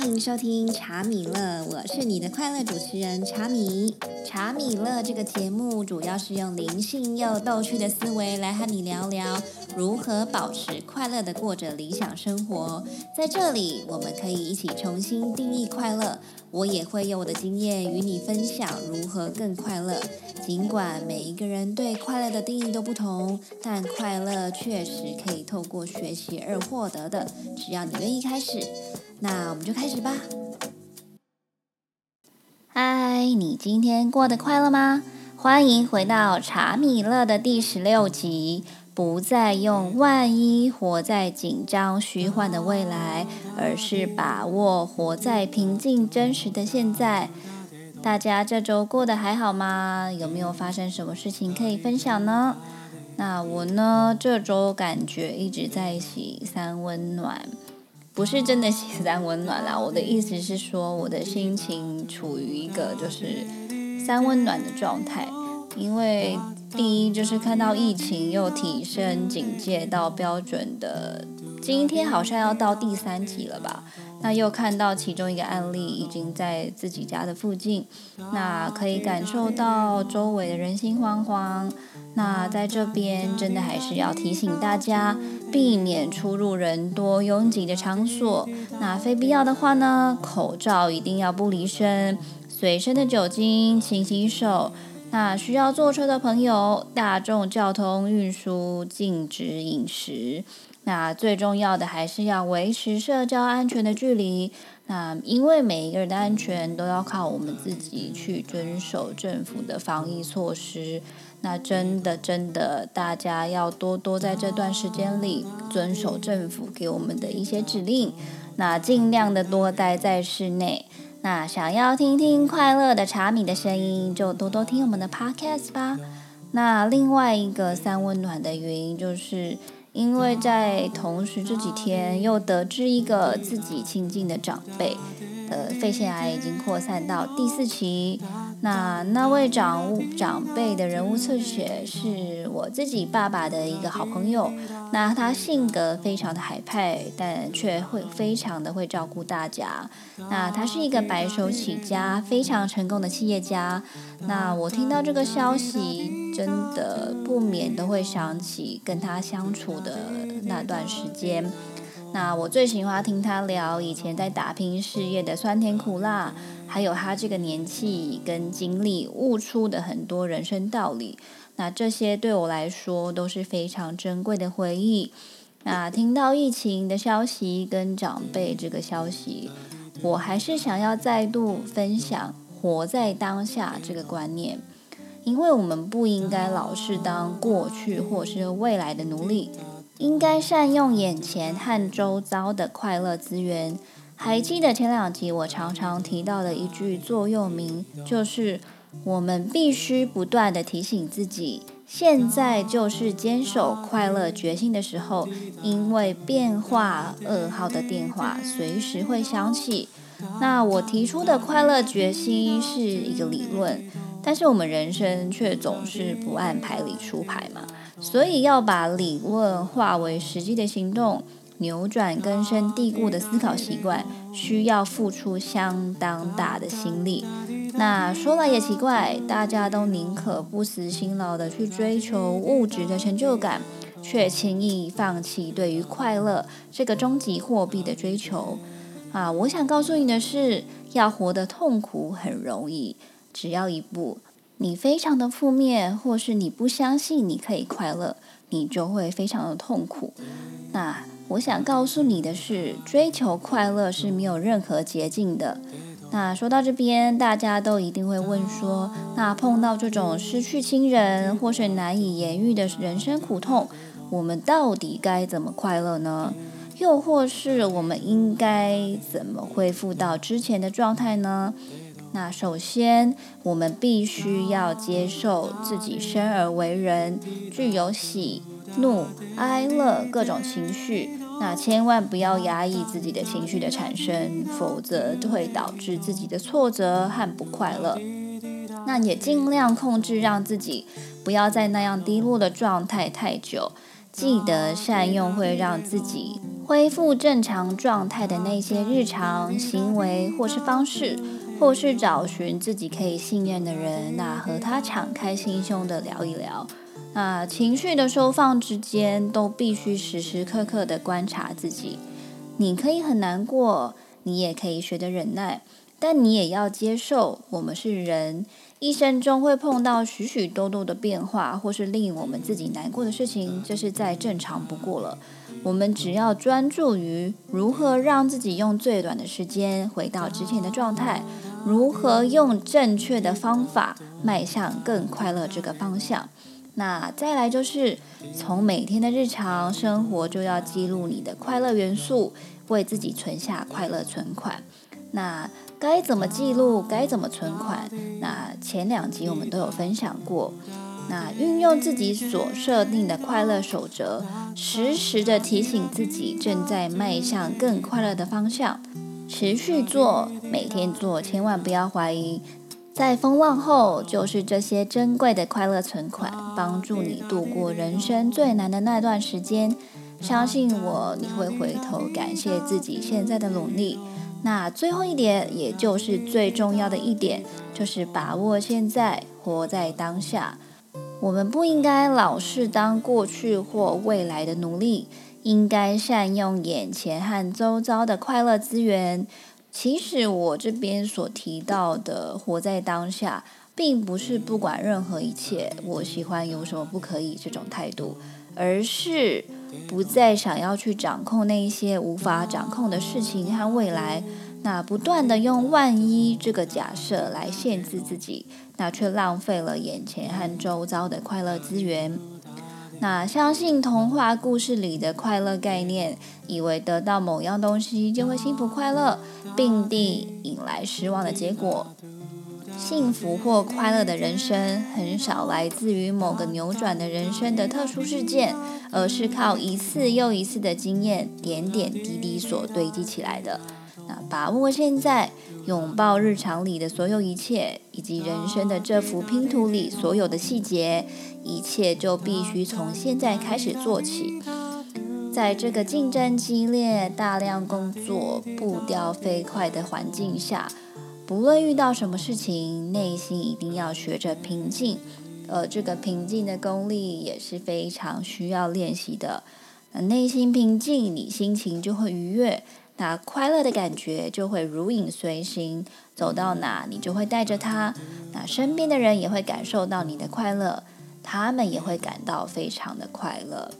欢迎收听茶米乐，我是你的快乐主持人茶米。茶米乐这个节目主要是用灵性又逗趣的思维来和你聊聊如何保持快乐的过着理想生活。在这里我们可以一起重新定义快乐，我也会用我的经验与你分享如何更快乐。尽管每一个人对快乐的定义都不同，但快乐确实可以透过学习而获得的，只要你愿意开始。那我们就开始吧。嗨，你今天过得快乐吗？欢迎回到茶米乐的第16集，不再用万一活在紧张虚幻的未来，而是把握活在平静真实的现在。大家这周过得还好吗？有没有发生什么事情可以分享呢？那我呢，这周感觉一直在洗三温暖，不是真的洗三温暖啦，我的意思是说我的心情处于一个就是三温暖的状态。因为第一就是看到疫情又提升警戒到标准的，今天好像要到第3级了吧，那又看到其中一个案例已经在自己家的附近，那可以感受到周围的人心惶惶。那在这边真的还是要提醒大家避免出入人多拥挤的场所，那非必要的话呢，口罩一定要不离身，随身的酒精，勤洗手。那需要坐车的朋友，大众交通运输禁止饮食。那最重要的还是要维持社交安全的距离，那因为每一个人的安全都要靠我们自己去遵守政府的防疫措施。那真的大家要多多在这段时间里遵守政府给我们的一些指令，那尽量的多待在室内。那想要听听快乐的茶米的声音，就多多听我们的 podcast 吧。那另外一个三温暖的原因，就是因为在同时这几天又得知一个自己亲近的长辈的肺腺癌已经扩散到第4期。那位长辈的人物侧写是我自己爸爸的一个好朋友，那他性格非常的海派，但却会非常的会照顾大家。那他是一个白手起家非常成功的企业家。那我听到这个消息，真的不免都会想起跟他相处的那段时间。那我最喜欢听他聊以前在打拼事业的酸甜苦辣，还有他这个年纪跟经历悟出的很多人生道理。那这些对我来说都是非常珍贵的回忆。那听到疫情的消息跟长辈这个消息，我还是想要再度分享活在当下这个观念。因为我们不应该老是当过去或是未来的奴隶，应该善用眼前和周遭的快乐资源。还记得前2集我常常提到的一句座右铭，就是我们必须不断地提醒自己，现在就是坚守快乐决心的时候，因为变化2号的电话随时会响起。那我提出的快乐决心是一个理论，但是我们人生却总是不按牌理出牌嘛，所以要把理论化为实际的行动，扭转根深蒂固的思考习惯，需要付出相当大的心力。那说来也奇怪，大家都宁可不辞辛劳的去追求物质的成就感，却轻易放弃对于快乐这个终极货币的追求。我想告诉你的是，要活得痛苦很容易，只要一步，你非常的负面，或是你不相信你可以快乐，你就会非常的痛苦。那我想告诉你的是，追求快乐是没有任何捷径的。那说到这边，大家都一定会问说，那碰到这种失去亲人或是难以言喻的人生苦痛，我们到底该怎么快乐呢？又或是我们应该怎么恢复到之前的状态呢？那首先，我们必须要接受自己生而为人，具有喜、怒、哀、乐各种情绪。那千万不要压抑自己的情绪的产生，否则就会导致自己的挫折和不快乐。那也尽量控制，让自己不要在那样低落的状态太久。记得善用会让自己恢复正常状态的那些日常行为或是方式，或是找寻自己可以信任的人，那和他敞开心胸的聊一聊。那情绪的收放之间，都必须时时刻刻的观察自己。你可以很难过，你也可以学着忍耐，但你也要接受，我们是人，一生中会碰到许许多多的变化，或是令我们自己难过的事情，这是再正常不过了。我们只要专注于如何让自己用最短的时间回到之前的状态，如何用正确的方法迈向更快乐这个方向。那再来就是从每天的日常生活就要记录你的快乐元素，为自己存下快乐存款。那该怎么记录，该怎么存款，那前2集我们都有分享过。那运用自己所设定的快乐守则，时时的提醒自己正在迈向更快乐的方向，持续做，每天做，千万不要怀疑。在风浪后，就是这些珍贵的快乐存款，帮助你度过人生最难的那段时间。相信我，你会回头感谢自己现在的努力。那最后一点，也就是最重要的一点，就是把握现在，活在当下。我们不应该老是当过去或未来的奴隶，应该善用眼前和周遭的快乐资源。其实我这边所提到的活在当下，并不是不管任何一切，我喜欢有什么不可以这种态度，而是不再想要去掌控那一些无法掌控的事情和未来，那不断的用万一这个假设来限制自己，那却浪费了眼前和周遭的快乐资源。那相信童话故事里的快乐概念，以为得到某样东西就会幸福快乐，并地引来失望的结果。幸福或快乐的人生很少来自于某个扭转的人生的特殊事件，而是靠一次又一次的经验点点滴滴所堆积起来的。那把握现在，拥抱日常里的所有一切，以及人生的这幅拼图里所有的细节，一切就必须从现在开始做起。在这个竞争激烈、大量工作、步调飞快的环境下，不论遇到什么事情，内心一定要学着平静，而这个平静的功力也是非常需要练习的。内心平静，你心情就会愉悦，那快乐的感觉就会如影随形，走到哪你就会带着它，那身边的人也会感受到你的快乐，他们也会感到非常的快乐。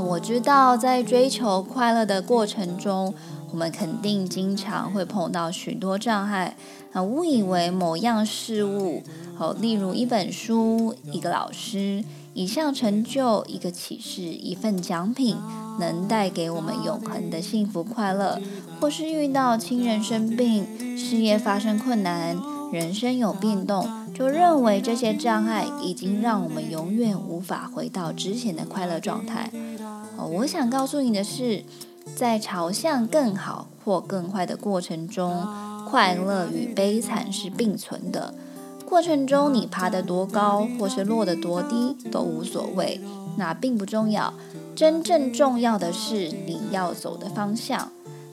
我知道在追求快乐的过程中，我们肯定经常会碰到许多障碍，误以为某样事物，例如一本书、一个老师、一项成就、一个启示、一份奖品，能带给我们永恒的幸福快乐，或是遇到亲人生病、事业发生困难、人生有变动，就认为这些障碍已经让我们永远无法回到之前的快乐状态。我想告诉你的是，在朝向更好或更坏的过程中，快乐与悲惨是并存的。过程中你爬得多高或是落得多低都无所谓，那并不重要，真正重要的是你要走的方向。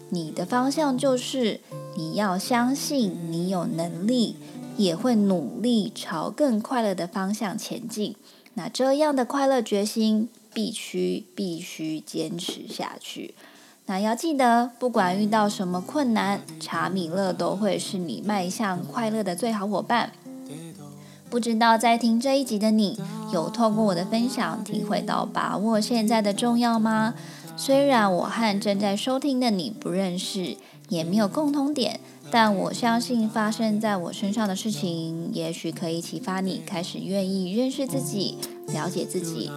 你的方向就是你要相信你有能力，也会努力朝更快乐的方向前进。那这样的快乐决心必须坚持下去。那要记得，不管遇到什么困难，查米勒都会是你迈向快乐的最好伙伴。不知道在听这一集的你，有透过我的分享体会到把握现在的重要吗？虽然我和正在收听的你不认识，也没有共同点，但我相信发生在我身上的事情，也许可以启发你开始愿意认识自己，了解自己。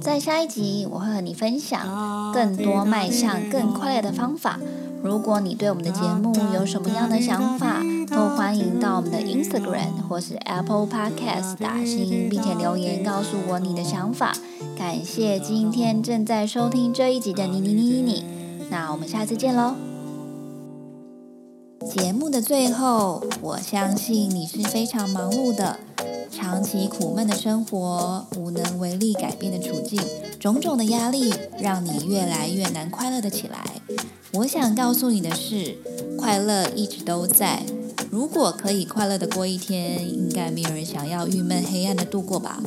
在下一集我会和你分享更多迈向更快乐的方法。如果你对我们的节目有什么样的想法，都欢迎到我们的 Instagram 或是 Apple Podcast 打星，并且留言告诉我你的想法。感谢今天正在收听这一集的你，那我们下次见咯。节目的最后，我相信你是非常忙碌的，长期苦闷的生活，无能为力改变的处境，种种的压力让你越来越难快乐的起来。我想告诉你的是，快乐一直都在。如果可以快乐的过一天，应该没有人想要郁闷黑暗的度过吧。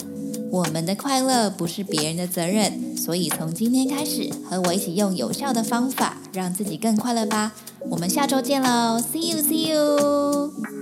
我们的快乐不是别人的责任，所以从今天开始，和我一起用有效的方法，让自己更快乐吧。我们下周见喽 ，See you，See you。